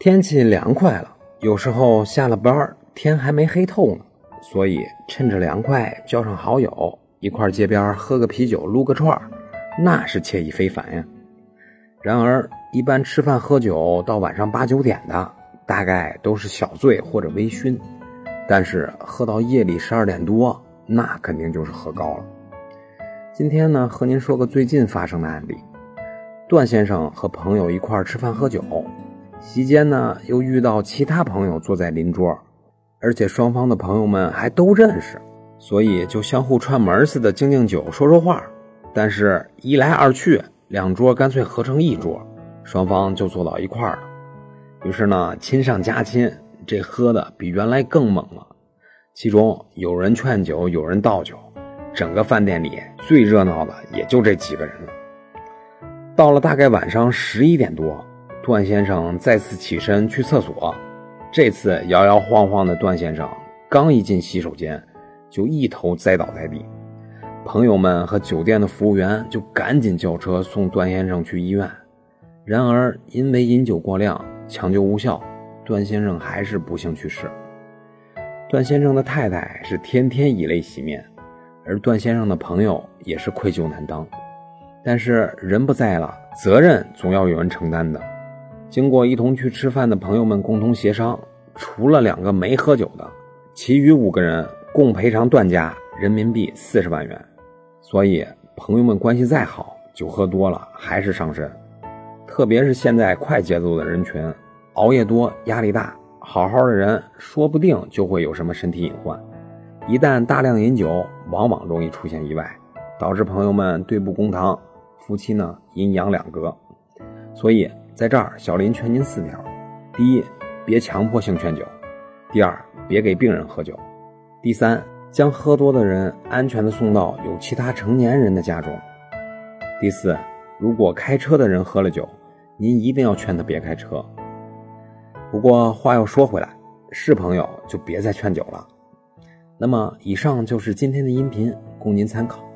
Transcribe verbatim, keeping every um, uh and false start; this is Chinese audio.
天气凉快了，有时候下了班天还没黑透呢，所以趁着凉快叫上好友一块街边喝个啤酒撸个串，那是惬意非凡呀。然而一般吃饭喝酒到晚上八九点的大概都是小醉或者微醺，但是喝到夜里十二点多那肯定就是喝高了。今天呢和您说个最近发生的案例。段先生和朋友一块吃饭喝酒，席间呢又遇到其他朋友坐在邻桌，而且双方的朋友们还都认识，所以就相互串门似的敬敬酒说说话，但是一来二去两桌干脆合成一桌，双方就坐到一块儿了。于是呢亲上加亲，这喝的比原来更猛了，其中有人劝酒有人倒酒，整个饭店里最热闹的也就这几个人了。到了大概晚上十一点多，段先生再次起身去厕所，这次摇摇晃晃的段先生刚一进洗手间就一头栽倒在地，朋友们和酒店的服务员就赶紧叫车送段先生去医院。然而因为饮酒过量抢救无效，段先生还是不幸去世。段先生的太太是天天以泪洗面，而段先生的朋友也是愧疚难当，但是人不在了，责任总要有人承担的。经过一同去吃饭的朋友们共同协商，除了两个没喝酒的，其余五个人共赔偿段家人民币四十万元。所以朋友们关系再好，酒喝多了还是伤身，特别是现在快节奏的人群，熬夜多压力大，好好的人说不定就会有什么身体隐患，一旦大量饮酒往往容易出现意外，导致朋友们对簿公堂，夫妻呢阴阳两隔。所以在这儿小林劝您四条：第一，别强迫性劝酒；第二，别给病人喝酒；第三，将喝多的人安全地送到有其他成年人的家中；第四，如果开车的人喝了酒，您一定要劝他别开车。不过话又说回来，是朋友就别再劝酒了。那么以上就是今天的音频，供您参考。